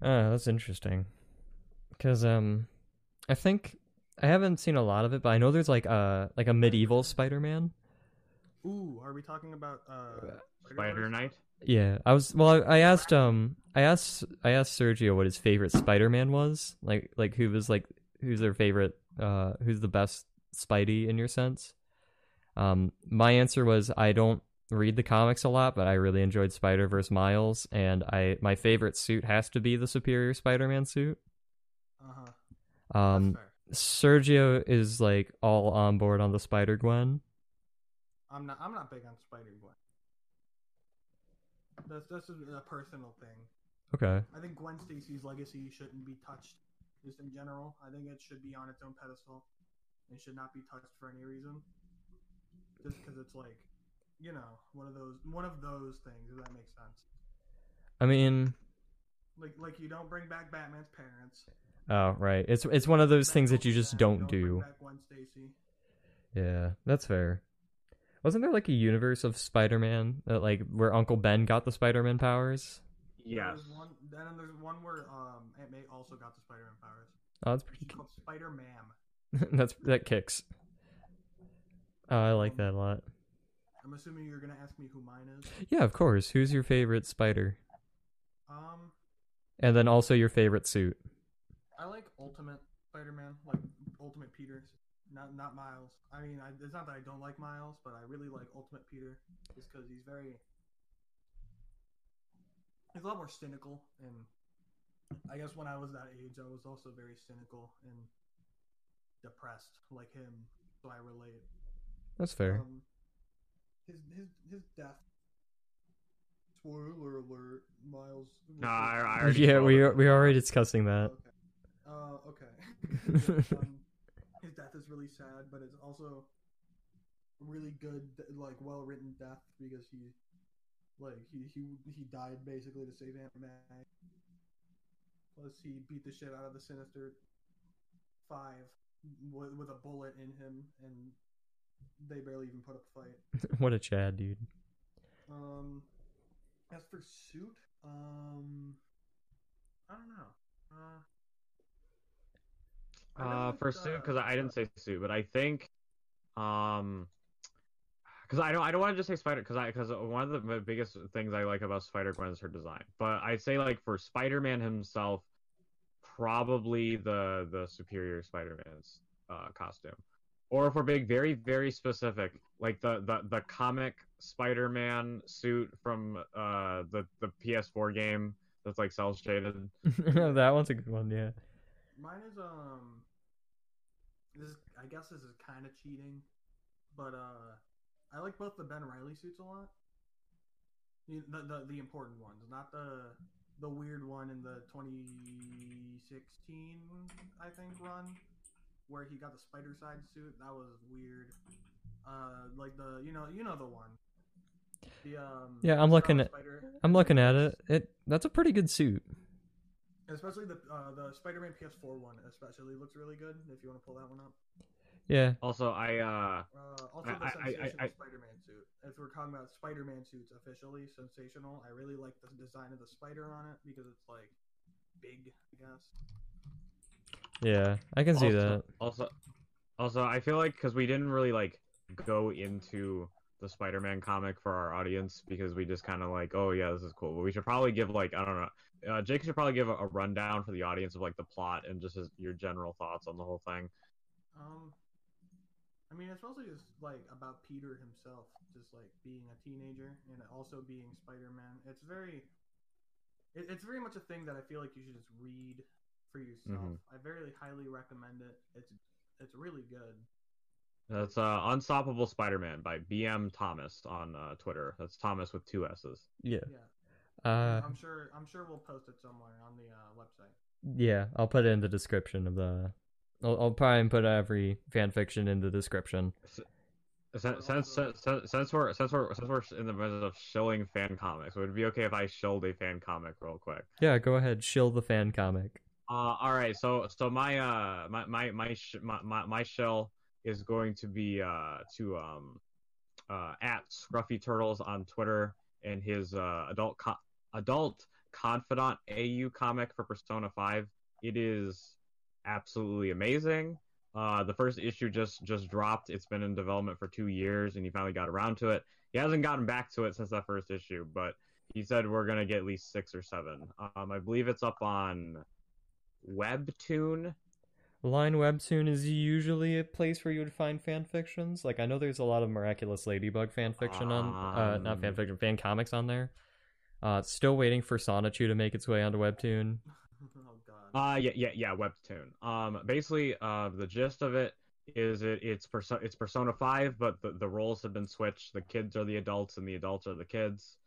Oh, that's interesting. Because um, I think I haven't seen a lot of it, but I know there's like a like a medieval Spider-Man. Ooh, are we talking about uh, Spider Knight? Yeah, I was. Well, I, I asked. Um, I asked. I asked Sergio what his favorite Spider-Man was. Like, like who was like who's their favorite? Uh, who's the best Spidey in your sense? Um, my answer was I don't read the comics a lot, but I really enjoyed Spider-Verse Miles, and I my favorite suit has to be the Superior Spider-Man suit. Uh huh. Um, Sergio is like all on board on the Spider-Gwen. I'm not. I'm not big on Spider-Gwen. That's that's a, a personal thing. Okay. I think Gwen Stacy's legacy shouldn't be touched, just in general. I think it should be on its own pedestal, and should not be touched for any reason. Just because it's like, you know, one of those one of those things. If that makes sense. I mean, like like you don't bring back Batman's parents. Oh right, it's it's one of those Batman things that you just don't, you don't do. Bring back Gwen Stacy. Yeah, that's fair. Wasn't there like a universe of Spider-Man that like where Uncle Ben got the Spider-Man powers? Yeah. There's one, then there's one where um, Aunt May also got the Spider-Man powers. Oh, that's pretty. She's called Spider-Man. that's that kicks. Oh, I like um, that a lot. I'm assuming you're gonna ask me who mine is. Yeah, of course. Who's your favorite Spider? Um. And then also your favorite suit. I like Ultimate Spider-Man, like Ultimate Peter. Not not Miles. I mean, I, it's not that I don't like Miles, but I really like Ultimate Peter just because he's very... He's a lot more cynical, and I guess when I was that age, I was also very cynical and depressed like him, so I relate. That's fair. Um, his, his, his death Spoiler alert, Miles. No, I, I already. Yeah, we are, we are already discussing that. Okay. Uh, okay. um, his death is really sad, but it's also a really good, like, well-written death because he, like, he he he died basically to save Aunt May. Plus, he beat the shit out of the Sinister Five with, with a bullet in him, and they barely even put up a fight. What a Chad, dude. Um. As for suit, um, I don't know. Uh, uh for suit, because uh, I didn't say suit, but I think, um, because I don't, I don't want to just say Spider, because I, because one of the biggest things I like about Spider-Gwen is her design. But I'd say, like, for Spider-Man himself, probably the the superior Spider-Man's uh, costume. Or if we're being very, very specific, like the, the, the comic Spider-Man suit from uh, the, the P S four game that's like cell shaded. That one's a good one, yeah. Mine is um, this is, I guess this is kind of cheating, but uh, I like both the Ben Reilly suits a lot. The the, the important ones, not the the weird one in the twenty sixteen I think run, where he got the spider side suit. That was weird. Uh, like the you know you know the one. The um. Yeah, I'm looking at. Spider. I'm looking at it. It that's a pretty good suit. Especially the uh, the Spider-Man P S four one, especially looks really good. If you want to pull that one up. Yeah. Also, I. Uh, uh also, the I, sensational I, I, I, Spider-Man suit. If we're talking about Spider-Man suits, officially sensational. I really like the design of the spider on it because it's like big, I guess. Yeah, I can see also, that. Also, also, I feel like because we didn't really like go into the Spider-Man comic for our audience because we just kind of like, oh yeah, this is cool. But we should probably give like I don't know, uh, Jake should probably give a, a rundown for the audience of like the plot and just his, your general thoughts on the whole thing. Um, I mean, it's mostly just like about Peter himself, just like being a teenager and also being Spider-Man. It's very, it, it's very much a thing that I feel like you should just read for yourself. Mm-hmm. I very highly recommend it. It's it's really good. That's uh, Unstoppable Spider-Man by B M Thomas on uh, Twitter. That's Thomas with two S's. Yeah. yeah. Uh, I'm sure I'm sure we'll post it somewhere on the uh, website. Yeah, I'll put it in the description of the. I'll, I'll probably put every fan fiction in the description. S- Since, since since since we're since we're since we're in the business of shilling fan comics, would it be okay if I shilled a fan comic real quick? Yeah, go ahead, shill the fan comic. Uh, all right, so so my uh my my my sh- my, my, my shill is going to be uh to um uh at Scruffy Turtles on Twitter and his uh adult co- adult Confidant A U comic for Persona five. It is absolutely amazing. Uh, the first issue just, just dropped. It's been in development for two years, and he finally got around to it. He hasn't gotten back to it since that first issue, but he said we're going to get at least six or seven. Um, I believe it's up on Webtoon. Line Webtoon is usually a place where you would find fan fictions. Like, I know there's a lot of Miraculous Ladybug fan fiction um... on, uh, not fan fiction, fan comics on there. Uh, still waiting for Sonichu to make its way onto Webtoon. Uh yeah yeah yeah Webtoon. Um basically uh the gist of it is it it's Persona it's Persona five, but the, the roles have been switched. The kids are the adults and the adults are the kids.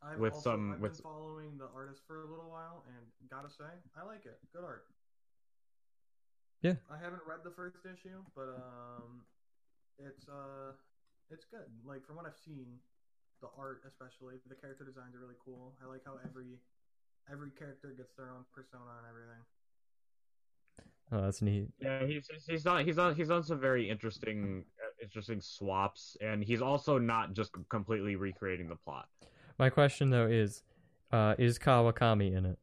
I've with also, some I've with been following the artist for a little while and gotta say I like it. Good art. Yeah. I haven't read the first issue, but um it's uh it's good. Like from what I've seen, the art especially, the character designs are really cool. I like how every Every character gets their own persona and everything. Oh, that's neat. Yeah, he's he's done he's done he's done some very interesting interesting swaps, and he's also not just completely recreating the plot. My question though is, uh, is Kawakami in it?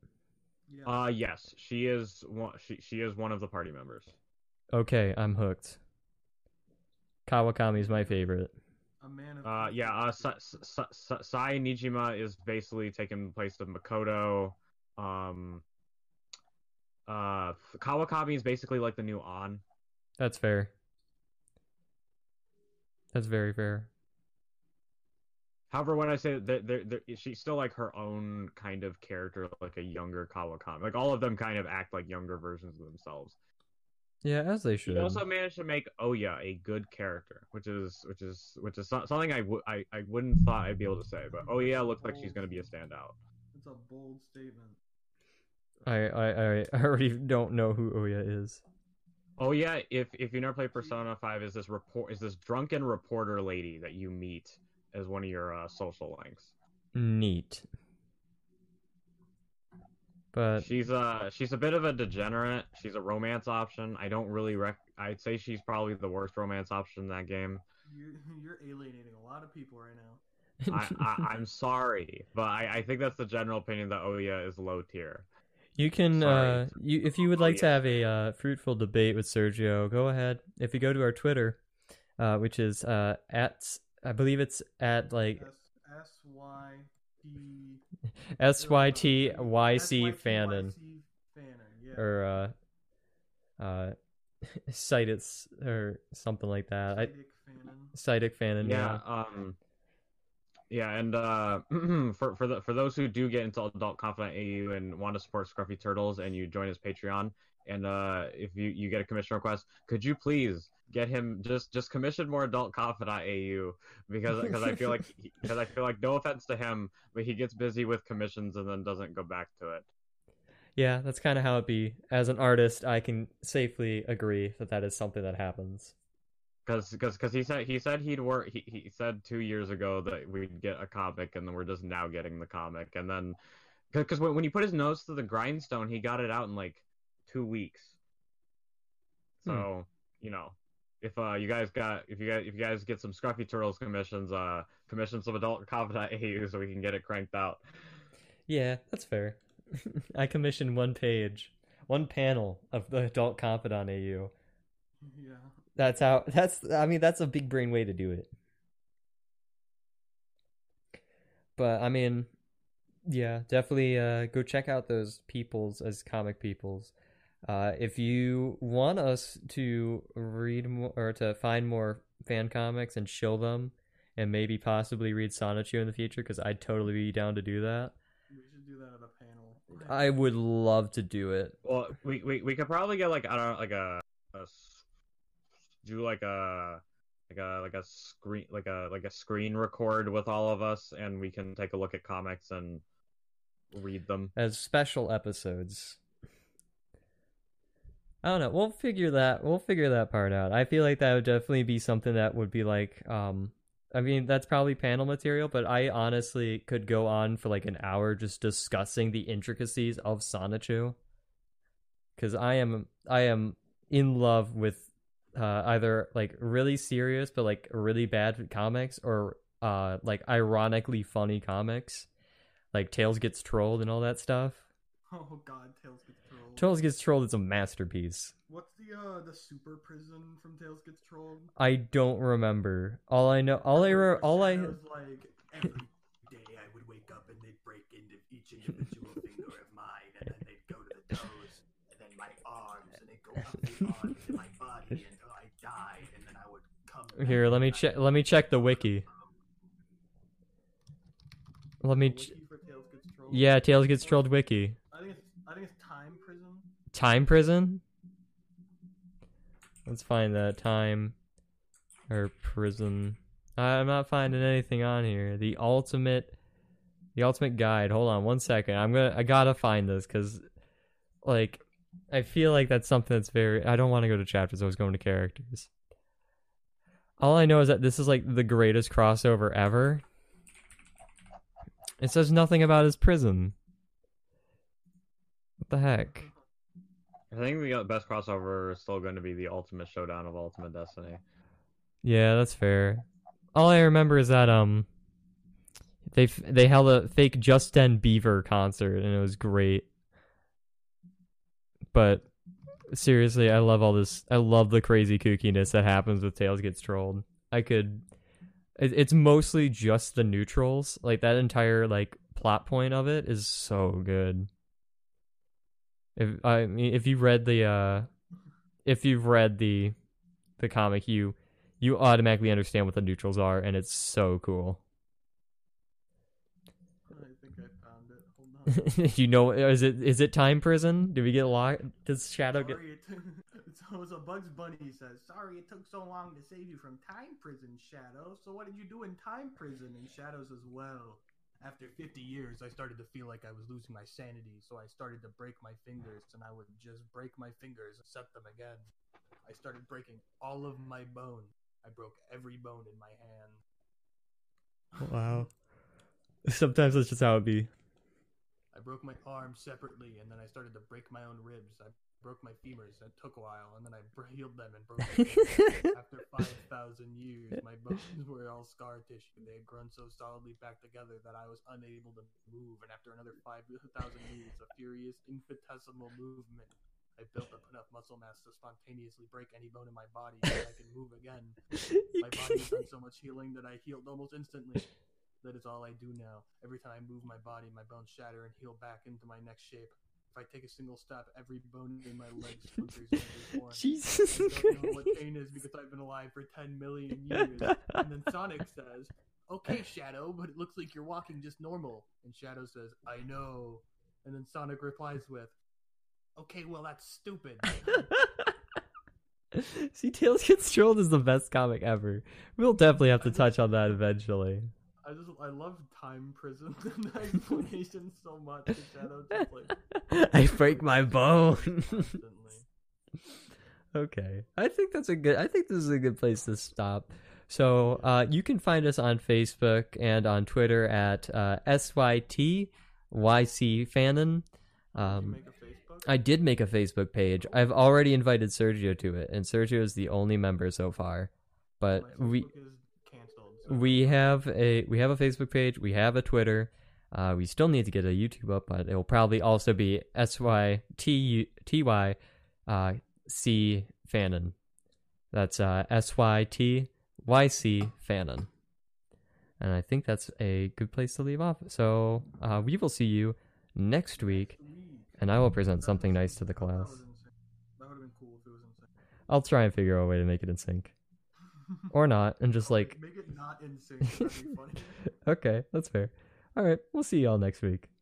Yeah. Uh yes, she is one. She she is one of the party members. Okay, I'm hooked. Kawakami's my favorite. A man of uh, yeah, uh, Sai Sa- Sa- Sa- Nijima is basically taking the place of Makoto. Um, uh, Kawakami is basically like the new An. That's fair. That's very fair. However, when I say that they're, they're, she's still like her own kind of character, like a younger Kawakami. Like all of them kind of act like younger versions of themselves. Yeah, as they should. He also managed to make Ohya a good character, which is which is which is so- something I, w- I I wouldn't thought I'd be able to say, but Ohya looks like she's going to be a standout. It's a bold statement. I, I, I already don't know who Ohya is. Ohya, if if you never played Persona five, is this report is this drunken reporter lady that you meet as one of your uh, social links. Neat. But she's a she's a bit of a degenerate. She's a romance option. I don't really rec. I'd say she's probably the worst romance option in that game. You're, you're alienating a lot of people right now. I, I I'm sorry, but I, I think that's the general opinion that Ohya is low tier. You can sorry. uh you if you would like oh, yeah. to have a uh, fruitful debate with Sergio, go ahead. If you go to our Twitter, uh, which is uh at I believe it's at like S Y P. S Y T Y C Fanon. Yeah. Or uh uh Cytix or something like that. I Cytix Fanon. Yeah, yeah. Um Yeah, and uh for for the for those who do get into Adult Confidant A U and want to support Scruffy Turtles and you join his Patreon and uh if you, you get a commission request, could you please get him just just commission more Adult Confidant A U because because I feel like because I feel like no offense to him, but he gets busy with commissions and then doesn't go back to it. Yeah, that's kind of how it be. As an artist, I can safely agree that that is something that happens. Because because he said he said he'd work. He, he said two years ago that we'd get a comic, and then we're just now getting the comic. And then because when when he put his nose to the grindstone, he got it out in like two weeks. So hmm. you know. If uh you guys got if you guys if you guys get some Scruffy Turtles commissions, uh commission some Adult Confidant A U so we can get it cranked out. Yeah, that's fair. I commissioned one page, one panel of the Adult Confidant A U. Yeah. That's how that's I mean that's a big brain way to do it. But I mean yeah, definitely uh go check out those peoples as comic peoples. Uh, if you want us to read more or to find more fan comics and show them and maybe possibly read Sonichu in the future, because I'd totally be down to do that. We should do that on a panel. I would love to do it. Well, we we, we could probably get like I don't know, like a, a do like a like a like a screen like a like a screen record with all of us, and we can take a look at comics and read them as special episodes. I don't know. We'll figure that. We'll figure that part out. I feel like that would definitely be something that would be like. Um, I mean, that's probably panel material, but I honestly could go on for like an hour just discussing the intricacies of Sonichu, because I am I am in love with uh, either like really serious but like really bad comics or uh, like ironically funny comics, like Tails Gets Trolled and all that stuff. Oh God, Tails Gets Trolled. Tails Gets Trolled is a masterpiece. What's the uh the super prison from Tails Gets Trolled? I don't remember. All I know, all I, I re- all I was like every day I would wake up and they'd break into each individual finger of mine, and then they'd go to the toes, and then my arms, and they'd go up the arms to my body until I died, and then I would come. Here, let me check. Let me check the wiki. Let me. Ch- wiki for Tails Gets Trolled? Yeah, Tails Gets Trolled wiki. I think it's Time Prison. Time Prison? Let's find that. Time or Prison. I'm not finding anything on here. The ultimate the ultimate guide. Hold on one second. I'm gonna I gotta find this because like I feel like that's something that's very I don't want to go to chapters, I was going to characters. All I know is that this is like the greatest crossover ever. It says nothing about his prison. What the heck? I think the best crossover is still going to be the Ultimate Showdown of Ultimate Destiny. Yeah, that's fair. All I remember is that um, they f- they held a fake Justin Bieber concert and it was great. But seriously, I love all this. I love the crazy kookiness that happens with Tails Gets Trolled. I could. It, it's mostly just the neutrals. Like that entire like plot point of it is so good. If I mean, if you read the, uh, if you've read the, the comic, you, you automatically understand what the neutrals are, and it's so cool. I think I found it. Hold on. You know, is it is it Time Prison? Do we get locked? Does Shadow Sorry, get? So, so Bugs Bunny says, sorry it took so long to save you from time prison, Shadow. So what did you do in time prison? And Shadow says, well, after fifty years, I started to feel like I was losing my sanity. So I started to break my fingers, and I would just break my fingers and set them again. I started breaking all of my bones. I broke every bone in my hand. Wow. Sometimes that's just how it be. I broke my arm separately, and then I started to break my own ribs. I broke my femurs. It took a while, and then I healed them and broke them. After five thousand years, my bones were all scar tissue. They had grown so solidly back together that I was unable to move, and after another five thousand years of furious infinitesimal movement, I built up enough muscle mass to spontaneously break any bone in my body so I can move again. My body's done so much healing that I healed almost instantly. That is all I do now. Every time I move my body, my bones shatter and heal back into my next shape. If I take a single step, every bone in my legs splinters and reborn. Jesus I don't know what pain is because I've been alive for ten million years. And then Sonic says, okay, Shadow, but it looks like you're walking just normal. And Shadow says, I know. And then Sonic replies with, okay, well, that's stupid. See, Tails Gets Trolled is the best comic ever. We'll definitely have to touch on that eventually. I just I love time prison explanation so much. The Shadow just like, I break my bone. Okay, I think that's a good. I think this is a good place to stop. So uh, you can find us on Facebook and on Twitter at uh, S Y T Y C Fanon. Um, Did you make a Facebook? I did make a Facebook page. I've already invited Sergio to it, and Sergio is the only member so far. But we. Is- We have a we have a Facebook page. We have a Twitter. Uh, we still need to get a YouTube up, but it will probably also be S Y T Y C Fanon. That's uh, S Y T Y C Fanon. And I think that's a good place to leave off. So uh, we will see you next week, and I will present something nice to the class. That would have been cool if it was in sync. I'll try and figure out a way to make it in sync. Or not, and just like... Make it not in sync. That'd be funny. Okay, that's fair. All right, we'll see y'all next week.